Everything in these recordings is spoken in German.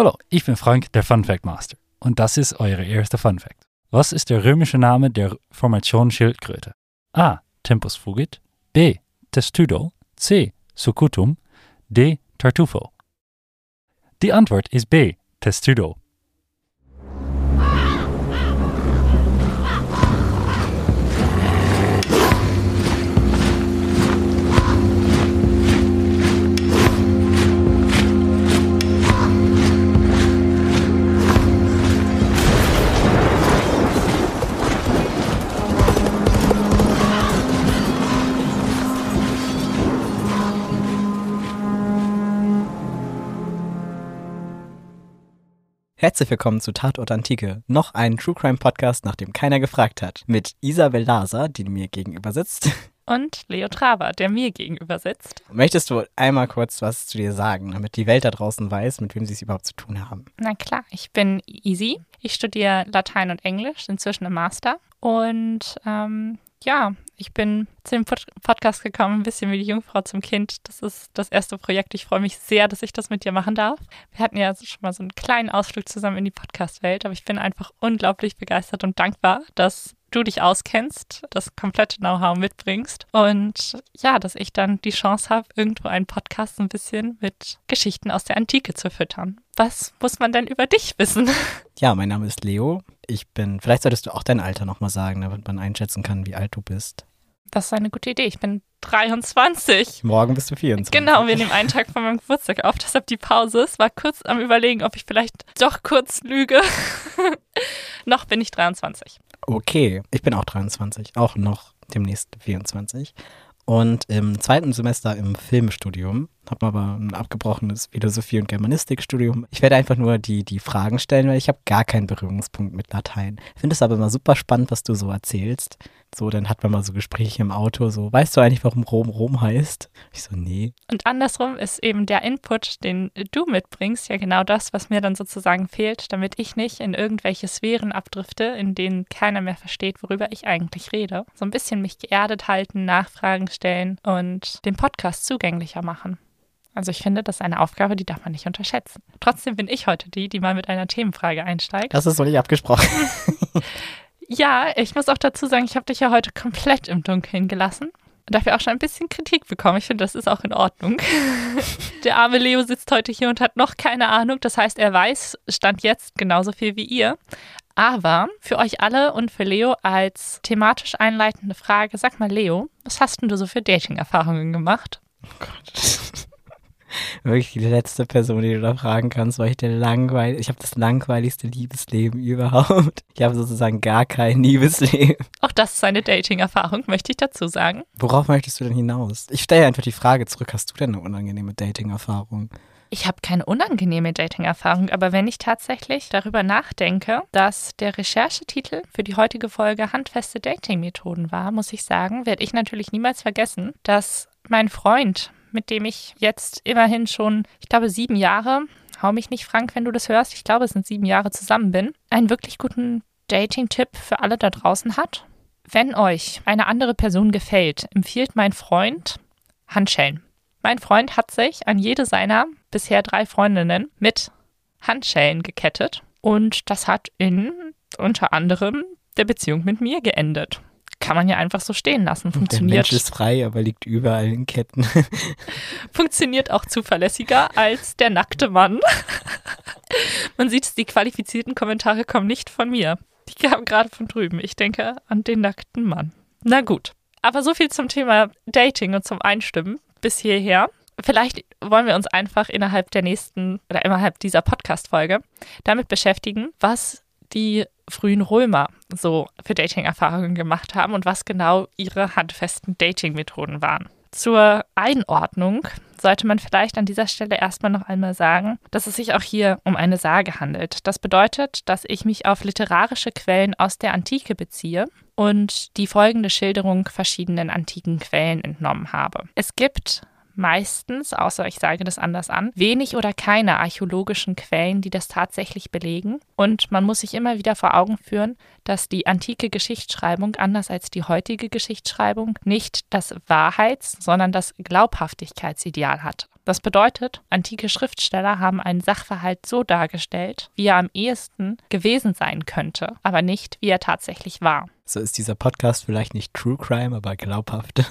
Hallo, ich bin Frank, der Funfact Master. Und das ist eure erste Funfact. Was ist der römische Name der Formation Schildkröte? A. Tempus fugit. B. Testudo. C. Succutum. D. Tartufo. Die Antwort ist B. Testudo. Herzlich willkommen zu Tatort Antike, noch ein True-Crime-Podcast, nach dem keiner gefragt hat. Mit Isabel Laza, die mir gegenüber sitzt. Und Leo Traber, der mir gegenüber sitzt. Möchtest du einmal kurz was zu dir sagen, damit die Welt da draußen weiß, mit wem sie es überhaupt zu tun haben? Na klar, ich bin Isi. Ich studiere Latein und Englisch, inzwischen im Master. Und ich bin zu dem Podcast gekommen, ein bisschen wie die Jungfrau zum Kind. Das ist das erste Projekt. Ich freue mich sehr, dass ich das mit dir machen darf. Wir hatten ja schon mal so einen kleinen Ausflug zusammen in die Podcast-Welt, aber ich bin einfach unglaublich begeistert und dankbar, dass du dich auskennst, das komplette Know-how mitbringst und ja, dass ich dann die Chance habe, irgendwo einen Podcast ein bisschen mit Geschichten aus der Antike zu füttern. Was muss man denn über dich wissen? Ja, mein Name ist Leo. Vielleicht solltest du auch dein Alter nochmal sagen, damit man einschätzen kann, wie alt du bist. Das ist eine gute Idee. Ich bin 23. Morgen bist du 24. Genau, wir nehmen einen Tag von meinem Geburtstag auf, deshalb die Pause. Es war kurz am Überlegen, ob ich vielleicht doch kurz lüge. Noch bin ich 23. Okay, ich bin auch 23, auch noch demnächst 24. Und im zweiten Semester im Filmstudium, habe aber ein abgebrochenes Philosophie- und Germanistikstudium. Ich werde einfach nur die Fragen stellen, weil ich habe gar keinen Berührungspunkt mit Latein. Ich finde es aber immer super spannend, was du so erzählst. So, dann hat man mal so Gespräche im Auto, so, weißt du eigentlich, warum Rom Rom heißt? Ich so, nee. Und andersrum ist eben der Input, den du mitbringst, ja genau das, was mir dann sozusagen fehlt, damit ich nicht in irgendwelche Sphären abdrifte, in denen keiner mehr versteht, worüber ich eigentlich rede. So ein bisschen mich geerdet halten, Nachfragen stellen und den Podcast zugänglicher machen. Also ich finde, das ist eine Aufgabe, die darf man nicht unterschätzen. Trotzdem bin ich heute die mal mit einer Themenfrage einsteigt. Das ist wohl nicht abgesprochen. Ja, ich muss auch dazu sagen, ich habe dich ja heute komplett im Dunkeln gelassen und dafür auch schon ein bisschen Kritik bekommen. Ich finde, das ist auch in Ordnung. Der arme Leo sitzt heute hier und hat noch keine Ahnung. Das heißt, er weiß, Stand jetzt genauso viel wie ihr. Aber für euch alle und für Leo als thematisch einleitende Frage, sag mal Leo, was hast denn du so für Dating-Erfahrungen gemacht? Oh Gott. Wirklich die letzte Person, die du da fragen kannst, weil ich habe das langweiligste Liebesleben überhaupt. Ich habe sozusagen gar kein Liebesleben. Auch das ist eine Dating-Erfahrung, möchte ich dazu sagen. Worauf möchtest du denn hinaus? Ich stelle einfach die Frage zurück, hast du denn eine unangenehme Dating-Erfahrung? Ich habe keine unangenehme Dating-Erfahrung, aber wenn ich tatsächlich darüber nachdenke, dass der Recherchetitel für die heutige Folge handfeste Dating-Methoden war, muss ich sagen, werde ich natürlich niemals vergessen, dass mein Freund, mit dem ich jetzt immerhin schon, ich glaube, 7 Jahre, hau mich nicht, Frank, wenn du das hörst, ich glaube, es sind 7 Jahre zusammen bin, einen wirklich guten Dating-Tipp für alle da draußen hat. Wenn euch eine andere Person gefällt, empfiehlt mein Freund Handschellen. Mein Freund hat sich an jede seiner bisher 3 Freundinnen mit Handschellen gekettet und das hat in unter anderem der Beziehung mit mir geendet. Kann man ja einfach so stehen lassen. Funktioniert. Der Mensch ist frei, aber liegt überall in Ketten. Funktioniert auch zuverlässiger als der nackte Mann. Man sieht, die qualifizierten Kommentare kommen nicht von mir. Die kamen gerade von drüben. Ich denke an den nackten Mann. Na gut. Aber so viel zum Thema Dating und zum Einstimmen bis hierher. Vielleicht wollen wir uns einfach innerhalb dieser Podcast-Folge damit beschäftigen, was die frühen Römer so für Dating-Erfahrungen gemacht haben und was genau ihre handfesten Dating-Methoden waren. Zur Einordnung sollte man vielleicht an dieser Stelle erstmal noch einmal sagen, dass es sich auch hier um eine Sage handelt. Das bedeutet, dass ich mich auf literarische Quellen aus der Antike beziehe und die folgende Schilderung verschiedenen antiken Quellen entnommen habe. Es gibt meistens, außer ich sage das anders an, wenig oder keine archäologischen Quellen, die das tatsächlich belegen. Und man muss sich immer wieder vor Augen führen, dass die antike Geschichtsschreibung, anders als die heutige Geschichtsschreibung, nicht das Wahrheits-, sondern das Glaubhaftigkeitsideal hat. Das bedeutet, antike Schriftsteller haben einen Sachverhalt so dargestellt, wie er am ehesten gewesen sein könnte, aber nicht, wie er tatsächlich war. So ist dieser Podcast vielleicht nicht True Crime, aber glaubhaft.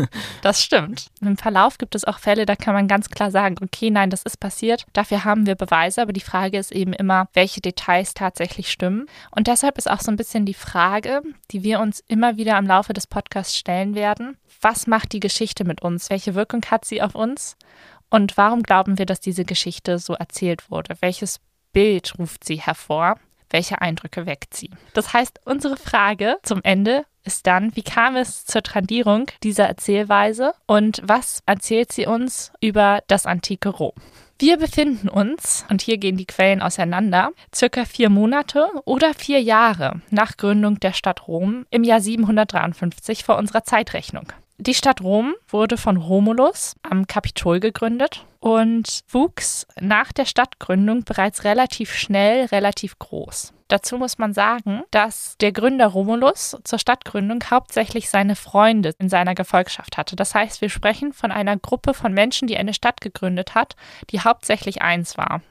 Das stimmt. Im Verlauf gibt es auch Fälle, da kann man ganz klar sagen, okay, nein, das ist passiert. Dafür haben wir Beweise, aber die Frage ist eben immer, welche Details tatsächlich stimmen. Und deshalb ist auch so ein bisschen die Frage, die wir uns immer wieder im Laufe des Podcasts stellen werden, was macht die Geschichte mit uns? Welche Wirkung hat sie auf uns? Und warum glauben wir, dass diese Geschichte so erzählt wurde? Welches Bild ruft sie hervor? Welche Eindrücke weckt sie? Das heißt, unsere Frage zum Ende ist dann, wie kam es zur Tradierung dieser Erzählweise und was erzählt sie uns über das antike Rom? Wir befinden uns, und hier gehen die Quellen auseinander, circa 4 Monate oder 4 Jahre nach Gründung der Stadt Rom im Jahr 753 vor unserer Zeitrechnung. Die Stadt Rom wurde von Romulus am Kapitol gegründet und wuchs nach der Stadtgründung bereits relativ schnell, relativ groß. Dazu muss man sagen, dass der Gründer Romulus zur Stadtgründung hauptsächlich seine Freunde in seiner Gefolgschaft hatte. Das heißt, wir sprechen von einer Gruppe von Menschen, die eine Stadt gegründet hat, die hauptsächlich eins war: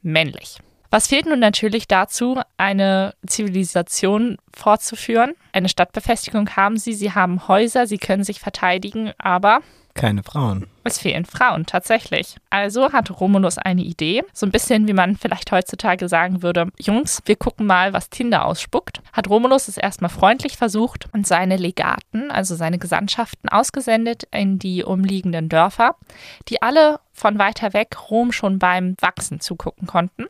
männlich. Was fehlt nun natürlich dazu, eine Zivilisation fortzuführen? Eine Stadtbefestigung haben sie haben Häuser, sie können sich verteidigen, aber keine Frauen. Es fehlen Frauen, tatsächlich. Also hatte Romulus eine Idee, so ein bisschen wie man vielleicht heutzutage sagen würde, Jungs, wir gucken mal, was Tinder ausspuckt. Hat Romulus es erstmal freundlich versucht und seine Legaten, also seine Gesandtschaften, ausgesendet in die umliegenden Dörfer, die alle von weiter weg Rom schon beim Wachsen zugucken konnten.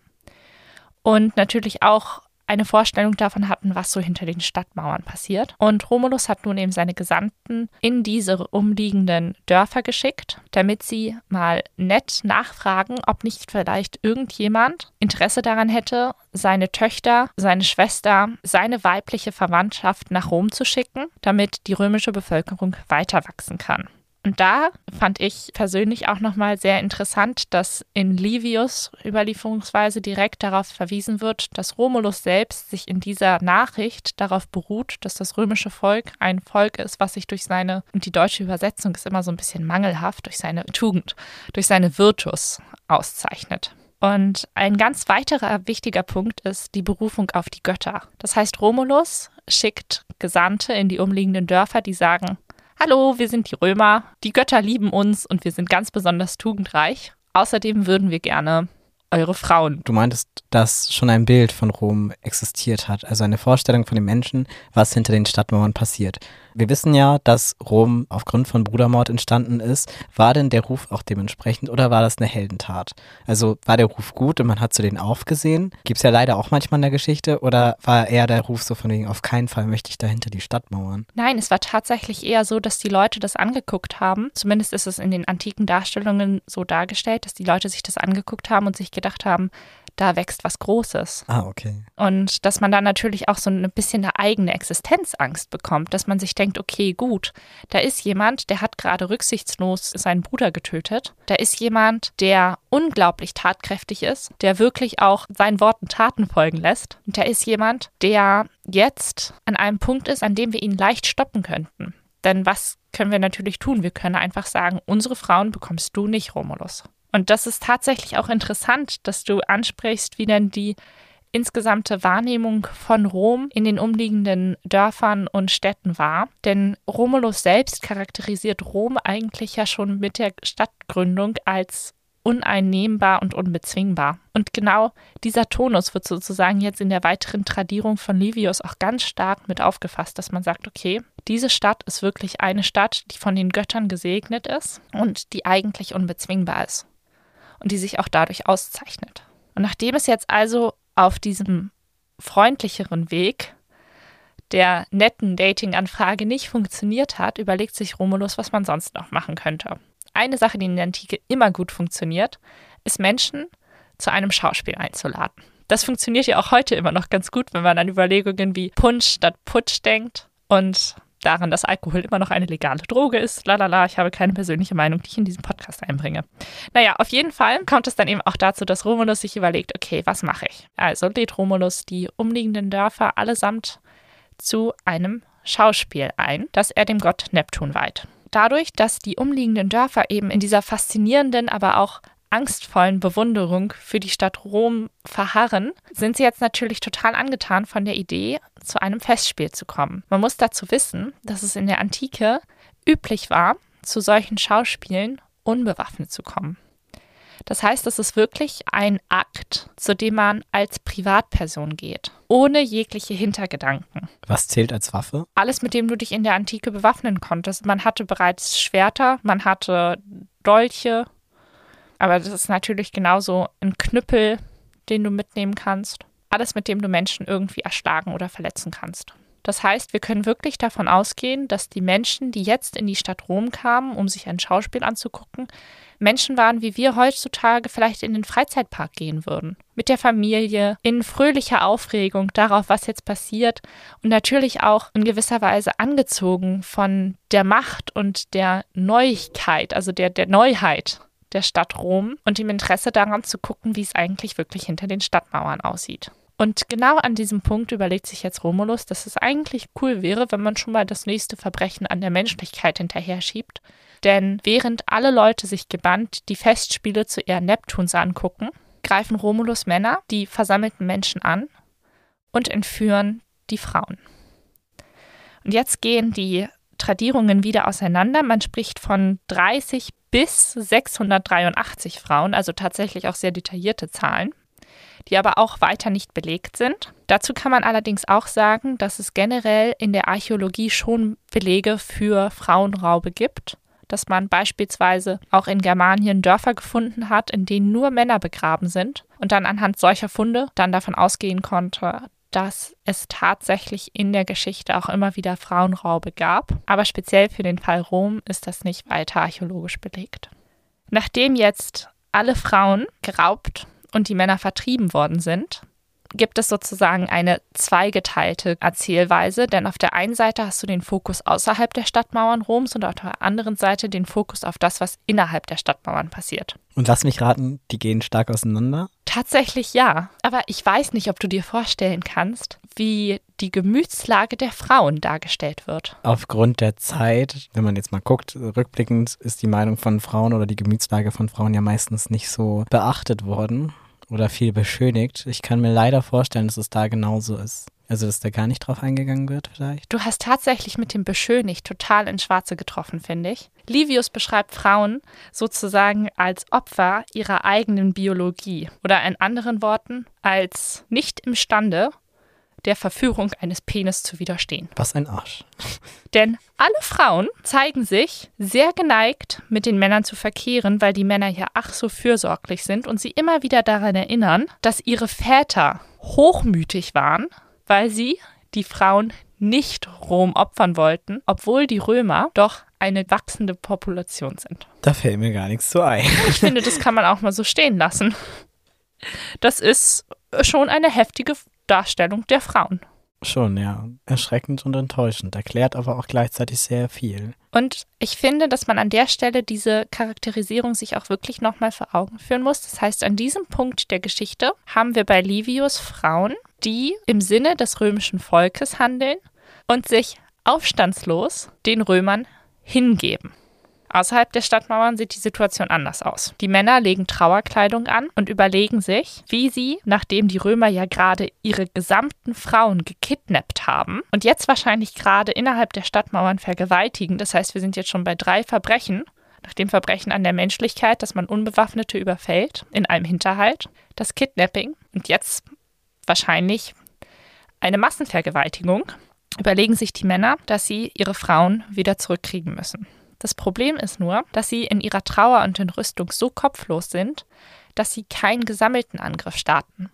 Und natürlich auch eine Vorstellung davon hatten, was so hinter den Stadtmauern passiert. Und Romulus hat nun eben seine Gesandten in diese umliegenden Dörfer geschickt, damit sie mal nett nachfragen, ob nicht vielleicht irgendjemand Interesse daran hätte, seine Töchter, seine Schwester, seine weibliche Verwandtschaft nach Rom zu schicken, damit die römische Bevölkerung weiter wachsen kann. Und da fand ich persönlich auch nochmal sehr interessant, dass in Livius überlieferungsweise direkt darauf verwiesen wird, dass Romulus selbst sich in dieser Nachricht darauf beruht, dass das römische Volk ein Volk ist, was sich durch seine, und die deutsche Übersetzung ist immer so ein bisschen mangelhaft, durch seine Tugend, durch seine Virtus auszeichnet. Und ein ganz weiterer wichtiger Punkt ist die Berufung auf die Götter. Das heißt, Romulus schickt Gesandte in die umliegenden Dörfer, die sagen: Hallo, wir sind die Römer, die Götter lieben uns und wir sind ganz besonders tugendreich. Außerdem würden wir gerne eure Frauen. Du meintest, dass schon ein Bild von Rom existiert hat, also eine Vorstellung von den Menschen, was hinter den Stadtmauern passiert. Wir wissen ja, dass Rom aufgrund von Brudermord entstanden ist. War denn der Ruf auch dementsprechend oder war das eine Heldentat? Also war der Ruf gut und man hat zu denen aufgesehen? Gibt es ja leider auch manchmal in der Geschichte. Oder war eher der Ruf so von wegen, auf keinen Fall möchte ich da hinter die Stadtmauern? Nein, es war tatsächlich eher so, dass die Leute das angeguckt haben. Zumindest ist es in den antiken Darstellungen so dargestellt, dass die Leute sich das angeguckt haben und sich gedacht haben, da wächst was Großes. Ah, okay. Und dass man dann natürlich auch so ein bisschen eine eigene Existenzangst bekommt, dass man sich denkt, okay, gut, da ist jemand, der hat gerade rücksichtslos seinen Bruder getötet. Da ist jemand, der unglaublich tatkräftig ist, der wirklich auch seinen Worten Taten folgen lässt. Und da ist jemand, der jetzt an einem Punkt ist, an dem wir ihn leicht stoppen könnten. Denn was können wir natürlich tun? Wir können einfach sagen, unsere Frauen bekommst du nicht, Romulus. Und das ist tatsächlich auch interessant, dass du ansprichst, wie denn die insgesamte Wahrnehmung von Rom in den umliegenden Dörfern und Städten war. Denn Romulus selbst charakterisiert Rom eigentlich ja schon mit der Stadtgründung als uneinnehmbar und unbezwingbar. Und genau dieser Tonus wird sozusagen jetzt in der weiteren Tradierung von Livius auch ganz stark mit aufgefasst, dass man sagt, okay, diese Stadt ist wirklich eine Stadt, die von den Göttern gesegnet ist und die eigentlich unbezwingbar ist. Und die sich auch dadurch auszeichnet. Und nachdem es jetzt also auf diesem freundlicheren Weg der netten Dating-Anfrage nicht funktioniert hat, überlegt sich Romulus, was man sonst noch machen könnte. Eine Sache, die in der Antike immer gut funktioniert, ist, Menschen zu einem Schauspiel einzuladen. Das funktioniert ja auch heute immer noch ganz gut, wenn man an Überlegungen wie Punsch statt Putsch denkt und daran, dass Alkohol immer noch eine legale Droge ist. Lalala, ich habe keine persönliche Meinung, die ich in diesen Podcast einbringe. Naja, auf jeden Fall kommt es dann eben auch dazu, dass Romulus sich überlegt, okay, was mache ich? Also lädt Romulus die umliegenden Dörfer allesamt zu einem Schauspiel ein, das er dem Gott Neptun weiht. Dadurch, dass die umliegenden Dörfer eben in dieser faszinierenden, aber auch angstvollen Bewunderung für die Stadt Rom verharren, sind sie jetzt natürlich total angetan von der Idee, zu einem Festspiel zu kommen. Man muss dazu wissen, dass es in der Antike üblich war, zu solchen Schauspielen unbewaffnet zu kommen. Das heißt, es ist wirklich ein Akt, zu dem man als Privatperson geht, ohne jegliche Hintergedanken. Was zählt als Waffe? Alles, mit dem du dich in der Antike bewaffnen konntest. Man hatte bereits Schwerter, man hatte Dolche, aber das ist natürlich genauso ein Knüppel, den du mitnehmen kannst. Alles, mit dem du Menschen irgendwie erschlagen oder verletzen kannst. Das heißt, wir können wirklich davon ausgehen, dass die Menschen, die jetzt in die Stadt Rom kamen, um sich ein Schauspiel anzugucken, Menschen waren, wie wir heutzutage vielleicht in den Freizeitpark gehen würden. Mit der Familie, in fröhlicher Aufregung darauf, was jetzt passiert und natürlich auch in gewisser Weise angezogen von der Macht und der Neuigkeit, also der Neuheit der Stadt Rom und dem Interesse daran zu gucken, wie es eigentlich wirklich hinter den Stadtmauern aussieht. Und genau an diesem Punkt überlegt sich jetzt Romulus, dass es eigentlich cool wäre, wenn man schon mal das nächste Verbrechen an der Menschlichkeit hinterher schiebt. Denn während alle Leute sich gebannt die Festspiele zu Ehren Neptuns angucken, greifen Romulus Männer die versammelten Menschen an und entführen die Frauen. Und jetzt gehen die Tradierungen wieder auseinander. Man spricht von 30 bis 683 Frauen, also tatsächlich auch sehr detaillierte Zahlen, die aber auch weiter nicht belegt sind. Dazu kann man allerdings auch sagen, dass es generell in der Archäologie schon Belege für Frauenraube gibt, dass man beispielsweise auch in Germanien Dörfer gefunden hat, in denen nur Männer begraben sind und dann anhand solcher Funde dann davon ausgehen konnte, dass es tatsächlich in der Geschichte auch immer wieder Frauenraube gab. Aber speziell für den Fall Rom ist das nicht weiter archäologisch belegt. Nachdem jetzt alle Frauen geraubt und die Männer vertrieben worden sind, gibt es sozusagen eine zweigeteilte Erzählweise, denn auf der einen Seite hast du den Fokus außerhalb der Stadtmauern Roms und auf der anderen Seite den Fokus auf das, was innerhalb der Stadtmauern passiert. Und lass mich raten, die gehen stark auseinander? Tatsächlich ja, aber ich weiß nicht, ob du dir vorstellen kannst, wie die Gemütslage der Frauen dargestellt wird. Aufgrund der Zeit, wenn man jetzt mal guckt, rückblickend ist die Meinung von Frauen oder die Gemütslage von Frauen ja meistens nicht so beachtet worden. Oder viel beschönigt. Ich kann mir leider vorstellen, dass es da genauso ist. Also, dass da gar nicht drauf eingegangen wird vielleicht. Du hast tatsächlich mit dem beschönigt total ins Schwarze getroffen, finde ich. Livius beschreibt Frauen sozusagen als Opfer ihrer eigenen Biologie. Oder in anderen Worten, als nicht imstande, der Verführung eines Penis zu widerstehen. Was ein Arsch. Denn alle Frauen zeigen sich sehr geneigt, mit den Männern zu verkehren, weil die Männer ja ach so fürsorglich sind und sie immer wieder daran erinnern, dass ihre Väter hochmütig waren, weil sie die Frauen nicht Rom opfern wollten, obwohl die Römer doch eine wachsende Population sind. Da fällt mir gar nichts zu ein. Ich finde, das kann man auch mal so stehen lassen. Das ist schon eine heftige Darstellung der Frauen. Schon, ja. Erschreckend und enttäuschend, erklärt aber auch gleichzeitig sehr viel. Und ich finde, dass man an der Stelle diese Charakterisierung sich auch wirklich nochmal vor Augen führen muss. Das heißt, an diesem Punkt der Geschichte haben wir bei Livius Frauen, die im Sinne des römischen Volkes handeln und sich aufstandslos den Römern hingeben. Außerhalb der Stadtmauern sieht die Situation anders aus. Die Männer legen Trauerkleidung an und überlegen sich, wie sie, nachdem die Römer ja gerade ihre gesamten Frauen gekidnappt haben und jetzt wahrscheinlich gerade innerhalb der Stadtmauern vergewaltigen, das heißt, wir sind jetzt schon bei 3 Verbrechen, nach dem Verbrechen an der Menschlichkeit, dass man Unbewaffnete überfällt, in einem Hinterhalt, das Kidnapping und jetzt wahrscheinlich eine Massenvergewaltigung, überlegen sich die Männer, dass sie ihre Frauen wieder zurückkriegen müssen. Das Problem ist nur, dass sie in ihrer Trauer und Entrüstung so kopflos sind, dass sie keinen gesammelten Angriff starten.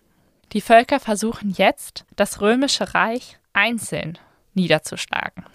Die Völker versuchen jetzt, das römische Reich einzeln niederzuschlagen.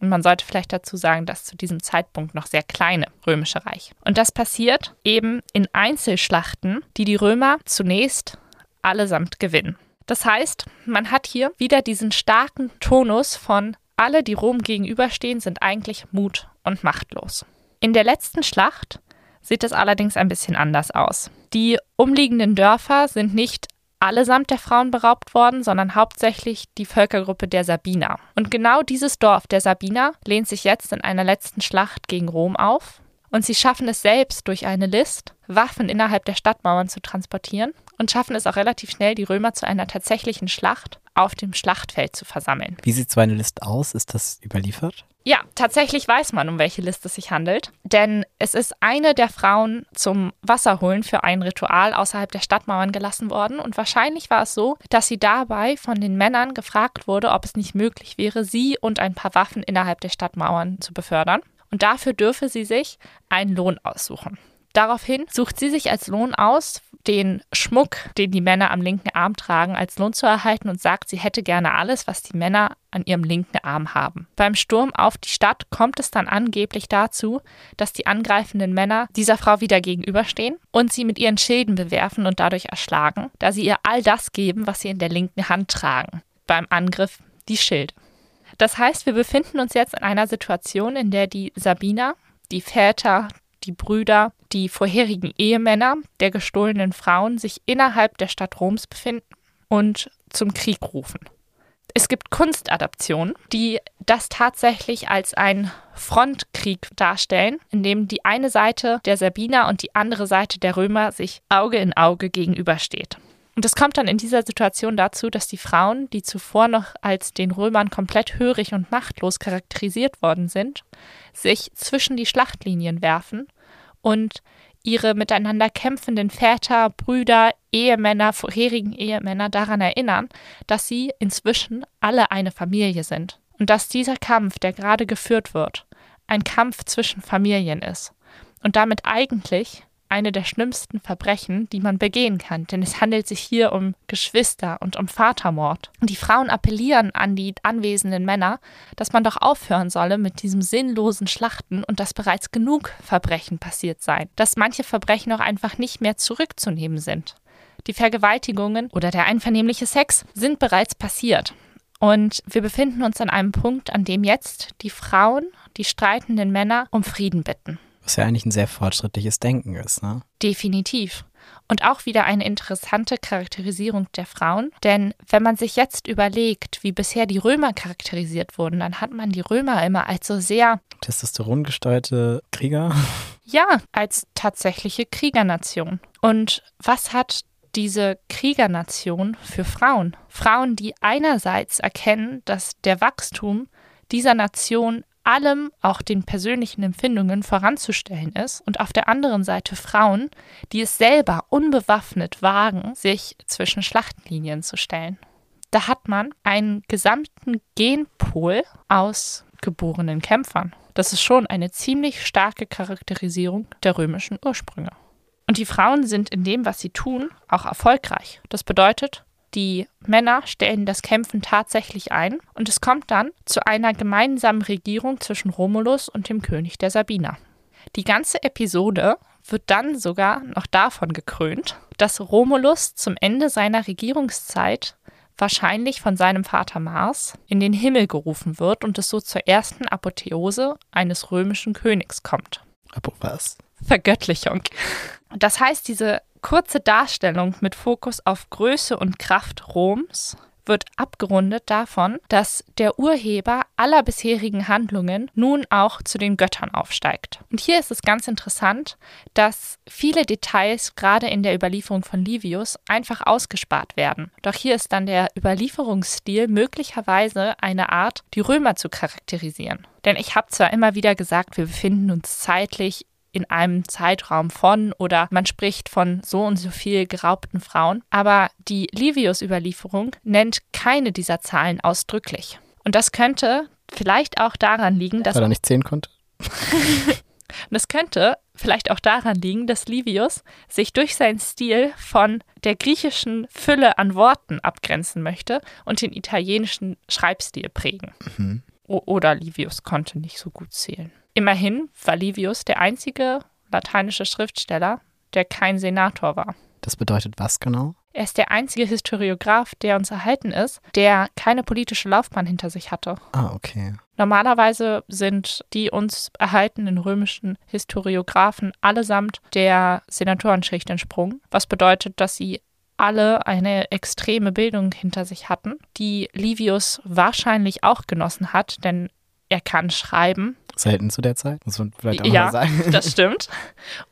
Und man sollte vielleicht dazu sagen, dass zu diesem Zeitpunkt noch sehr kleine römische Reich. Und das passiert eben in Einzelschlachten, die die Römer zunächst allesamt gewinnen. Das heißt, man hat hier wieder diesen starken Tonus von alle, die Rom gegenüberstehen, sind eigentlich mut- und machtlos. In der letzten Schlacht sieht es allerdings ein bisschen anders aus. Die umliegenden Dörfer sind nicht allesamt der Frauen beraubt worden, sondern hauptsächlich die Völkergruppe der Sabiner. Und genau dieses Dorf der Sabiner lehnt sich jetzt in einer letzten Schlacht gegen Rom auf Und sie schaffen es selbst durch eine List, Waffen innerhalb der Stadtmauern zu transportieren und schaffen es auch relativ schnell, die Römer zu einer tatsächlichen Schlacht auf dem Schlachtfeld zu versammeln. Wie sieht so eine List aus? Ist das überliefert? Ja, tatsächlich weiß man, um welche List es sich handelt. Denn es ist eine der Frauen zum Wasserholen für ein Ritual außerhalb der Stadtmauern gelassen worden. Und wahrscheinlich war es so, dass sie dabei von den Männern gefragt wurde, ob es nicht möglich wäre, sie und ein paar Waffen innerhalb der Stadtmauern zu befördern. Und dafür dürfe sie sich einen Lohn aussuchen. Daraufhin sucht sie sich als Lohn aus, den Schmuck, den die Männer am linken Arm tragen, als Lohn zu erhalten und sagt, sie hätte gerne alles, was die Männer an ihrem linken Arm haben. Beim Sturm auf die Stadt kommt es dann angeblich dazu, dass die angreifenden Männer dieser Frau wieder gegenüberstehen und sie mit ihren Schilden bewerfen und dadurch erschlagen, da sie ihr all das geben, was sie in der linken Hand tragen. Beim Angriff die Schilde. Das heißt, wir befinden uns jetzt in einer Situation, in der die Sabiner, die Väter, die Brüder, die vorherigen Ehemänner der gestohlenen Frauen sich innerhalb der Stadt Roms befinden und zum Krieg rufen. Es gibt Kunstadaptionen, die das tatsächlich als einen Frontkrieg darstellen, in dem die eine Seite der Sabiner und die andere Seite der Römer sich Auge in Auge gegenübersteht. Und es kommt dann in dieser Situation dazu, dass die Frauen, die zuvor noch als den Römern komplett hörig und machtlos charakterisiert worden sind, sich zwischen die Schlachtlinien werfen und ihre miteinander kämpfenden Väter, Brüder, Ehemänner, vorherigen Ehemänner daran erinnern, dass sie inzwischen alle eine Familie sind. Und dass dieser Kampf, der gerade geführt wird, ein Kampf zwischen Familien ist. Und damit eigentlich eine der schlimmsten Verbrechen, die man begehen kann, denn es handelt sich hier um Geschwister und um Vatermord. Die Frauen appellieren an die anwesenden Männer, dass man doch aufhören solle mit diesem sinnlosen Schlachten und dass bereits genug Verbrechen passiert seien, dass manche Verbrechen auch einfach nicht mehr zurückzunehmen sind. Die Vergewaltigungen oder der einvernehmliche Sex sind bereits passiert. Und wir befinden uns an einem Punkt, an dem jetzt die Frauen, die streitenden Männer, um Frieden bitten. Was ja eigentlich ein sehr fortschrittliches Denken ist, ne? Definitiv. Und auch wieder eine interessante Charakterisierung der Frauen. Denn wenn man sich jetzt überlegt, wie bisher die Römer charakterisiert wurden, dann hat man die Römer immer als so sehr testosterongesteuerte Krieger. Ja, als tatsächliche Kriegernation. Und was hat diese Kriegernation für Frauen? Frauen, die einerseits erkennen, dass der Wachstum dieser Nation allem, auch den persönlichen Empfindungen, voranzustellen ist und auf der anderen Seite Frauen, die es selber unbewaffnet wagen, sich zwischen Schlachtlinien zu stellen. Da hat man einen gesamten Genpool aus geborenen Kämpfern. Das ist schon eine ziemlich starke Charakterisierung der römischen Ursprünge. Und die Frauen sind in dem, was sie tun, auch erfolgreich. Das bedeutet, die Männer stellen das Kämpfen tatsächlich ein und es kommt dann zu einer gemeinsamen Regierung zwischen Romulus und dem König der Sabiner. Die ganze Episode wird dann sogar noch davon gekrönt, dass Romulus zum Ende seiner Regierungszeit wahrscheinlich von seinem Vater Mars in den Himmel gerufen wird und es so zur ersten Apotheose eines römischen Königs kommt. Aber was? Vergöttlichung. Das heißt, diese kurze Darstellung mit Fokus auf Größe und Kraft Roms wird abgerundet davon, dass der Urheber aller bisherigen Handlungen nun auch zu den Göttern aufsteigt. Und hier ist es ganz interessant, dass viele Details gerade in der Überlieferung von Livius einfach ausgespart werden. Doch hier ist dann der Überlieferungsstil möglicherweise eine Art, die Römer zu charakterisieren. Denn ich habe zwar immer wieder gesagt, wir befinden uns zeitlich in einem Zeitraum von oder man spricht von so und so viel geraubten Frauen. Aber die Livius-Überlieferung nennt keine dieser Zahlen ausdrücklich. Und das könnte vielleicht auch daran liegen, dass... Weil er nicht zählen konnte. Und das könnte vielleicht auch daran liegen, dass Livius sich durch seinen Stil von der griechischen Fülle an Worten abgrenzen möchte und den italienischen Schreibstil prägen. Mhm. Oder Livius konnte nicht so gut zählen. Immerhin war Livius der einzige lateinische Schriftsteller, der kein Senator war. Das bedeutet was genau? Er ist der einzige Historiograph, der uns erhalten ist, der keine politische Laufbahn hinter sich hatte. Ah, okay. Normalerweise sind die uns erhaltenen römischen Historiographen allesamt der Senatorenschicht entsprungen, was bedeutet, dass sie alle eine extreme Bildung hinter sich hatten, die Livius wahrscheinlich auch genossen hat, denn er kann schreiben. selten zu der Zeit, muss man vielleicht auch mal sagen. Ja, das stimmt.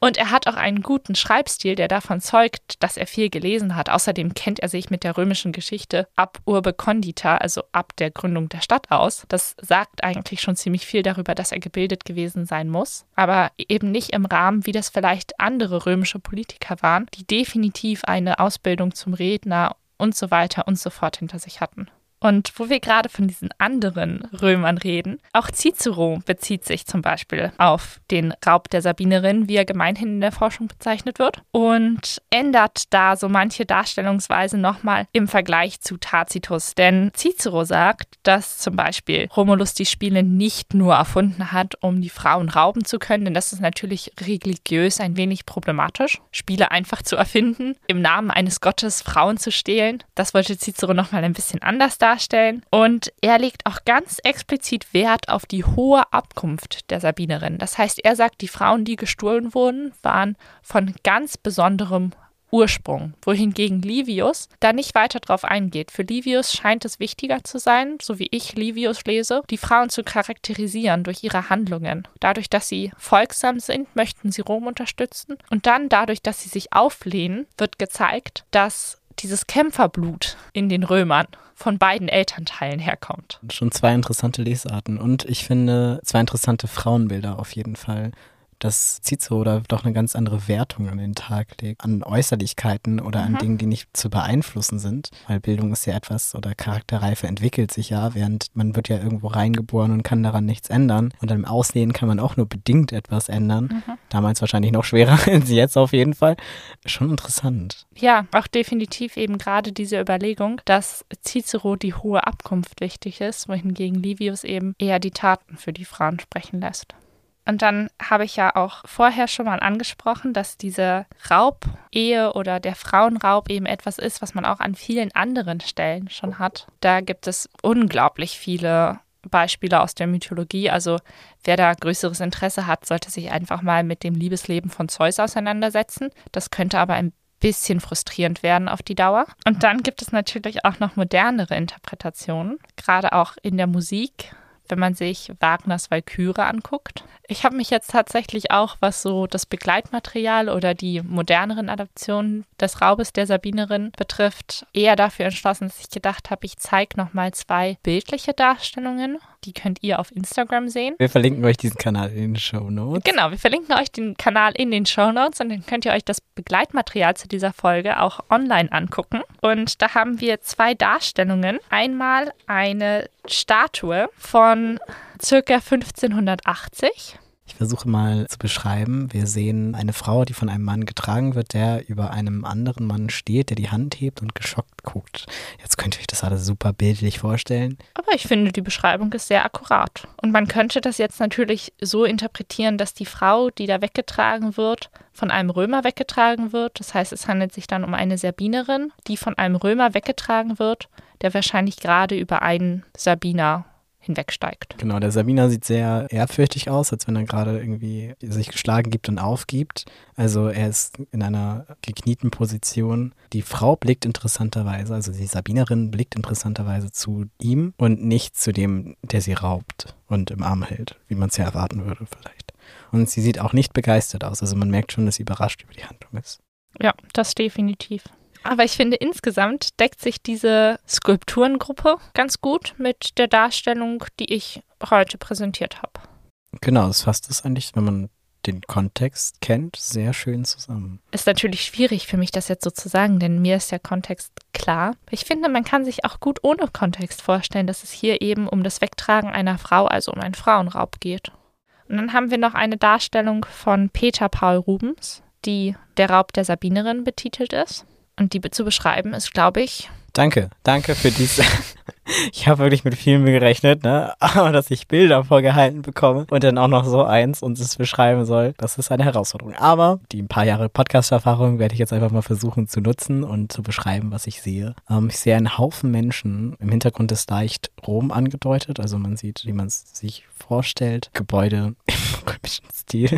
Und er hat auch einen guten Schreibstil, der davon zeugt, dass er viel gelesen hat. Außerdem kennt er sich mit der römischen Geschichte ab Urbe Condita, also ab der Gründung der Stadt aus. Das sagt eigentlich schon ziemlich viel darüber, dass er gebildet gewesen sein muss. Aber eben nicht im Rahmen, wie das vielleicht andere römische Politiker waren, die definitiv eine Ausbildung zum Redner und so weiter und so fort hinter sich hatten. Und wo wir gerade von diesen anderen Römern reden, auch Cicero bezieht sich zum Beispiel auf den Raub der Sabinerinnen, wie er gemeinhin in der Forschung bezeichnet wird, und ändert da so manche Darstellungsweise nochmal im Vergleich zu Tacitus. Denn Cicero sagt, dass zum Beispiel Romulus die Spiele nicht nur erfunden hat, um die Frauen rauben zu können, denn das ist natürlich religiös ein wenig problematisch, Spiele einfach zu erfinden, im Namen eines Gottes Frauen zu stehlen. Das wollte Cicero nochmal ein bisschen anders darstellen. Und er legt auch ganz explizit Wert auf die hohe Abkunft der Sabinerinnen. Das heißt, er sagt, die Frauen, die gestohlen wurden, waren von ganz besonderem Ursprung, wohingegen Livius da nicht weiter drauf eingeht. Für Livius scheint es wichtiger zu sein, so wie ich Livius lese, die Frauen zu charakterisieren durch ihre Handlungen. Dadurch, dass sie folgsam sind, möchten sie Rom unterstützen. Und dann dadurch, dass sie sich auflehnen, wird gezeigt, dass dieses Kämpferblut in den Römern von beiden Elternteilen herkommt. Schon zwei interessante Lesarten und ich finde zwei interessante Frauenbilder auf jeden Fall, dass Cicero da doch eine ganz andere Wertung an den Tag legt, an Äußerlichkeiten oder an Dingen, die nicht zu beeinflussen sind, weil Bildung ist ja etwas oder Charakterreife entwickelt sich ja, während man wird ja irgendwo reingeboren und kann daran nichts ändern und im Aussehen kann man auch nur bedingt etwas ändern, damals wahrscheinlich noch schwerer als jetzt auf jeden Fall, schon interessant. Ja, auch definitiv eben gerade diese Überlegung, dass Cicero die hohe Abkunft wichtig ist, wohingegen Livius eben eher die Taten für die Frauen sprechen lässt. Und dann habe ich ja auch vorher schon mal angesprochen, dass diese Raubehe oder der Frauenraub eben etwas ist, was man auch an vielen anderen Stellen schon hat. Da gibt es unglaublich viele Beispiele aus der Mythologie. Also wer da größeres Interesse hat, sollte sich einfach mal mit dem Liebesleben von Zeus auseinandersetzen. Das könnte aber ein bisschen frustrierend werden auf die Dauer. Und dann gibt es natürlich auch noch modernere Interpretationen, gerade auch in der Musik, wenn man sich Wagners Walküre anguckt. Ich habe mich jetzt tatsächlich auch, was so das Begleitmaterial oder die moderneren Adaptionen des Raubes der Sabinerin betrifft, eher dafür entschlossen, dass ich gedacht habe, ich zeige nochmal zwei bildliche Darstellungen. Die könnt ihr auf Instagram sehen. Wir verlinken euch diesen Kanal in den Shownotes. Genau, wir verlinken euch den Kanal in den Shownotes und dann könnt ihr euch das Begleitmaterial zu dieser Folge auch online angucken. Und da haben wir zwei Darstellungen. Einmal eine Statue von ca. 1580. Ich versuche mal zu beschreiben. Wir sehen eine Frau, die von einem Mann getragen wird, der über einem anderen Mann steht, der die Hand hebt und geschockt guckt. Jetzt könnt ihr euch das alles super bildlich vorstellen. Aber ich finde, die Beschreibung ist sehr akkurat. Und man könnte das jetzt natürlich so interpretieren, dass die Frau, die da weggetragen wird, von einem Römer weggetragen wird. Das heißt, es handelt sich dann um eine Sabinerin, die von einem Römer weggetragen wird, der wahrscheinlich gerade über einen Sabiner hinwegsteigt. Genau, der Sabiner sieht sehr ehrfürchtig aus, als wenn er gerade irgendwie sich geschlagen gibt und aufgibt. Also er ist in einer geknieten Position. Die Frau blickt interessanterweise, also die Sabinerin blickt interessanterweise zu ihm und nicht zu dem, der sie raubt und im Arm hält, wie man es ja erwarten würde vielleicht. Und sie sieht auch nicht begeistert aus. Also man merkt schon, dass sie überrascht über die Handlung ist. Ja, das definitiv. Aber ich finde, insgesamt deckt sich diese Skulpturengruppe ganz gut mit der Darstellung, die ich heute präsentiert habe. Genau, das fasst es eigentlich, wenn man den Kontext kennt, sehr schön zusammen. Ist natürlich schwierig für mich, das jetzt so zu sagen, denn mir ist der Kontext klar. Ich finde, man kann sich auch gut ohne Kontext vorstellen, dass es hier eben um das Wegtragen einer Frau, also um einen Frauenraub geht. Und dann haben wir noch eine Darstellung von Peter Paul Rubens, die der Raub der Sabinerin betitelt ist. Und die zu beschreiben ist, glaube ich... Danke für diese... Ich habe wirklich mit vielen gerechnet, ne? Aber dass ich Bilder vorgehalten bekomme und dann auch noch so eins und es beschreiben soll, das ist eine Herausforderung. Aber die ein paar Jahre Podcast-Erfahrung werde ich jetzt einfach mal versuchen zu nutzen und zu beschreiben, was ich sehe. Ich sehe einen Haufen Menschen. Im Hintergrund ist leicht Rom angedeutet, also man sieht, wie man es sich vorstellt. Gebäude im römischen Stil,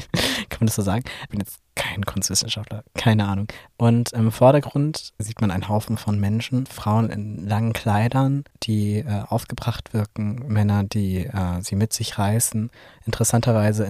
kann man das so sagen? Ich bin jetzt kein Kunstwissenschaftler, keine Ahnung. Und im Vordergrund sieht man einen Haufen von Menschen, Frauen in langen Kleidern, die aufgebracht wirken, Männer, die sie mit sich reißen. Interessanterweise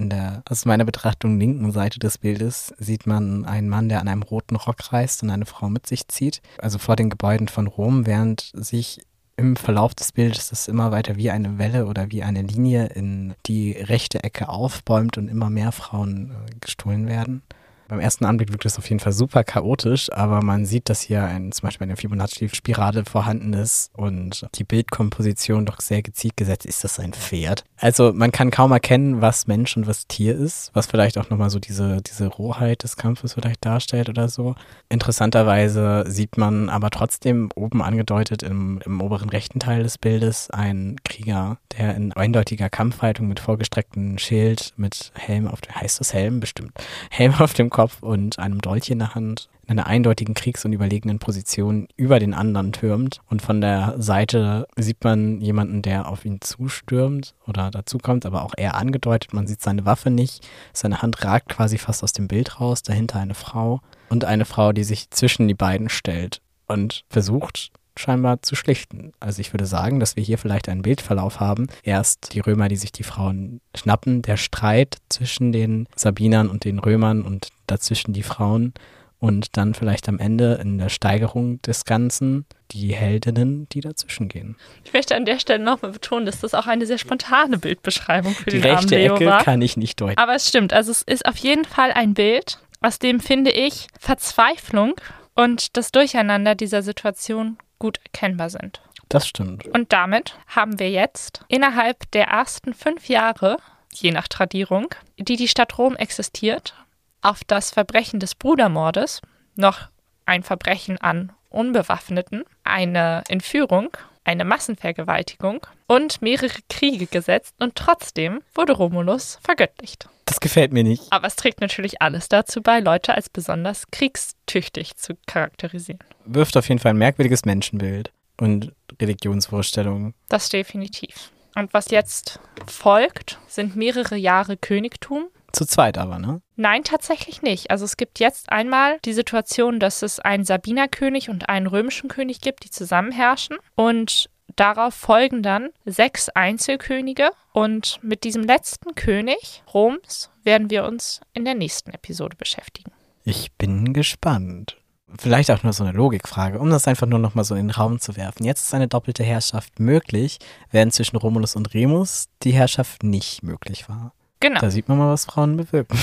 aus meiner Betrachtung linken Seite des Bildes sieht man einen Mann, der an einem roten Rock reißt und eine Frau mit sich zieht. Also vor den Gebäuden von Rom, während sich im Verlauf des Bildes das immer weiter wie eine Welle oder wie eine Linie in die rechte Ecke aufbäumt und immer mehr Frauen gestohlen werden. Beim ersten Anblick wirkt es auf jeden Fall super chaotisch, aber man sieht, dass hier zum Beispiel eine Fibonacci-Spirale vorhanden ist und die Bildkomposition doch sehr gezielt gesetzt ist. Ist das ein Pferd? Also man kann kaum erkennen, was Mensch und was Tier ist, was vielleicht auch nochmal so diese Rohheit des Kampfes vielleicht darstellt oder so. Interessanterweise sieht man aber trotzdem oben angedeutet im oberen rechten Teil des Bildes einen Krieger, der in eindeutiger Kampfhaltung mit vorgestrecktem Schild, mit Helm auf dem, heißt das Helm? Bestimmt. Helm auf dem Kopf und einem Dolch in der Hand in einer eindeutigen kriegs- und überlegenen Position über den anderen türmt. Und von der Seite sieht man jemanden, der auf ihn zustürmt oder dazukommt, aber auch eher angedeutet. Man sieht seine Waffe nicht. Seine Hand ragt quasi fast aus dem Bild raus. Dahinter eine Frau und eine Frau, die sich zwischen die beiden stellt und versucht, scheinbar zu schlichten. Also ich würde sagen, dass wir hier vielleicht einen Bildverlauf haben. Erst die Römer, die sich die Frauen schnappen, der Streit zwischen den Sabinern und den Römern und dazwischen die Frauen und dann vielleicht am Ende in der Steigerung des Ganzen die Heldinnen, die dazwischen gehen. Ich möchte an der Stelle nochmal betonen, dass das auch eine sehr spontane Bildbeschreibung für die rechte Ecke war. Kann ich nicht deuten. Aber es stimmt, also es ist auf jeden Fall ein Bild, aus dem, finde ich, Verzweiflung und das Durcheinander dieser Situation gut erkennbar sind. Das stimmt. Und damit haben wir jetzt innerhalb der ersten 5 Jahre, je nach Tradierung, die Stadt Rom existiert, auf das Verbrechen des Brudermordes, noch ein Verbrechen an Unbewaffneten, eine Entführung, eine Massenvergewaltigung und mehrere Kriege gesetzt und trotzdem wurde Romulus vergöttlicht. Das gefällt mir nicht. Aber es trägt natürlich alles dazu bei, Leute als besonders kriegstüchtig zu charakterisieren. Wirft auf jeden Fall ein merkwürdiges Menschenbild und Religionsvorstellungen. Das definitiv. Und was jetzt folgt, sind mehrere Jahre Königtum. Zu zweit aber, ne? Nein, tatsächlich nicht. Also es gibt jetzt einmal die Situation, dass es einen Sabinerkönig und einen römischen König gibt, die zusammenherrschen. Und darauf folgen dann 6 Einzelkönige. Und mit diesem letzten König Roms werden wir uns in der nächsten Episode beschäftigen. Ich bin gespannt. Vielleicht auch nur so eine Logikfrage, um das einfach nur nochmal so in den Raum zu werfen. Jetzt ist eine doppelte Herrschaft möglich, während zwischen Romulus und Remus die Herrschaft nicht möglich war. Genau. Da sieht man mal, was Frauen bewirken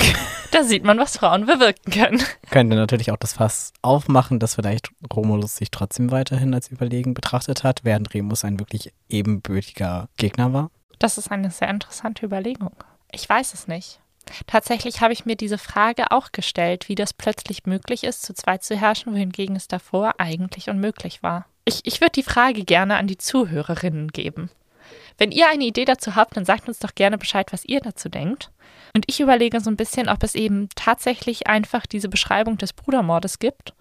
können. Könnte natürlich auch das Fass aufmachen, dass vielleicht Romulus sich trotzdem weiterhin als überlegen betrachtet hat, während Remus ein wirklich ebenbürtiger Gegner war. Das ist eine sehr interessante Überlegung. Ich weiß es nicht. Tatsächlich habe ich mir diese Frage auch gestellt, wie das plötzlich möglich ist, zu zweit zu herrschen, wohingegen es davor eigentlich unmöglich war. Ich würde die Frage gerne an die Zuhörerinnen geben. Wenn ihr eine Idee dazu habt, dann sagt uns doch gerne Bescheid, was ihr dazu denkt. Und ich überlege so ein bisschen, ob es eben tatsächlich einfach diese Beschreibung des Brudermordes gibt,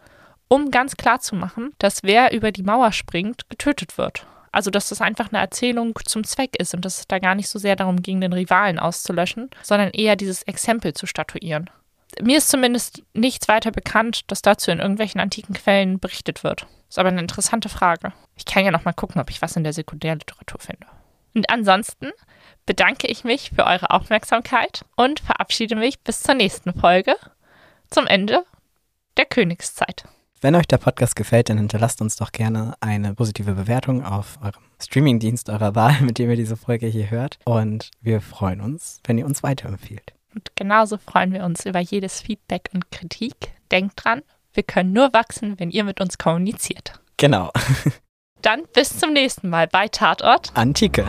um ganz klar zu machen, dass wer über die Mauer springt, getötet wird. Also dass das einfach eine Erzählung zum Zweck ist und dass es da gar nicht so sehr darum ging, den Rivalen auszulöschen, sondern eher dieses Exempel zu statuieren. Mir ist zumindest nichts weiter bekannt, dass dazu in irgendwelchen antiken Quellen berichtet wird. Ist aber eine interessante Frage. Ich kann ja noch mal gucken, ob ich was in der Sekundärliteratur finde. Und ansonsten bedanke ich mich für eure Aufmerksamkeit und verabschiede mich bis zur nächsten Folge, zum Ende der Königszeit. Wenn euch der Podcast gefällt, dann hinterlasst uns doch gerne eine positive Bewertung auf eurem Streamingdienst eurer Wahl, mit dem ihr diese Folge hier hört. Und wir freuen uns, wenn ihr uns weiterempfiehlt. Und genauso freuen wir uns über jedes Feedback und Kritik. Denkt dran, wir können nur wachsen, wenn ihr mit uns kommuniziert. Genau. Dann bis zum nächsten Mal bei Tatort Antike.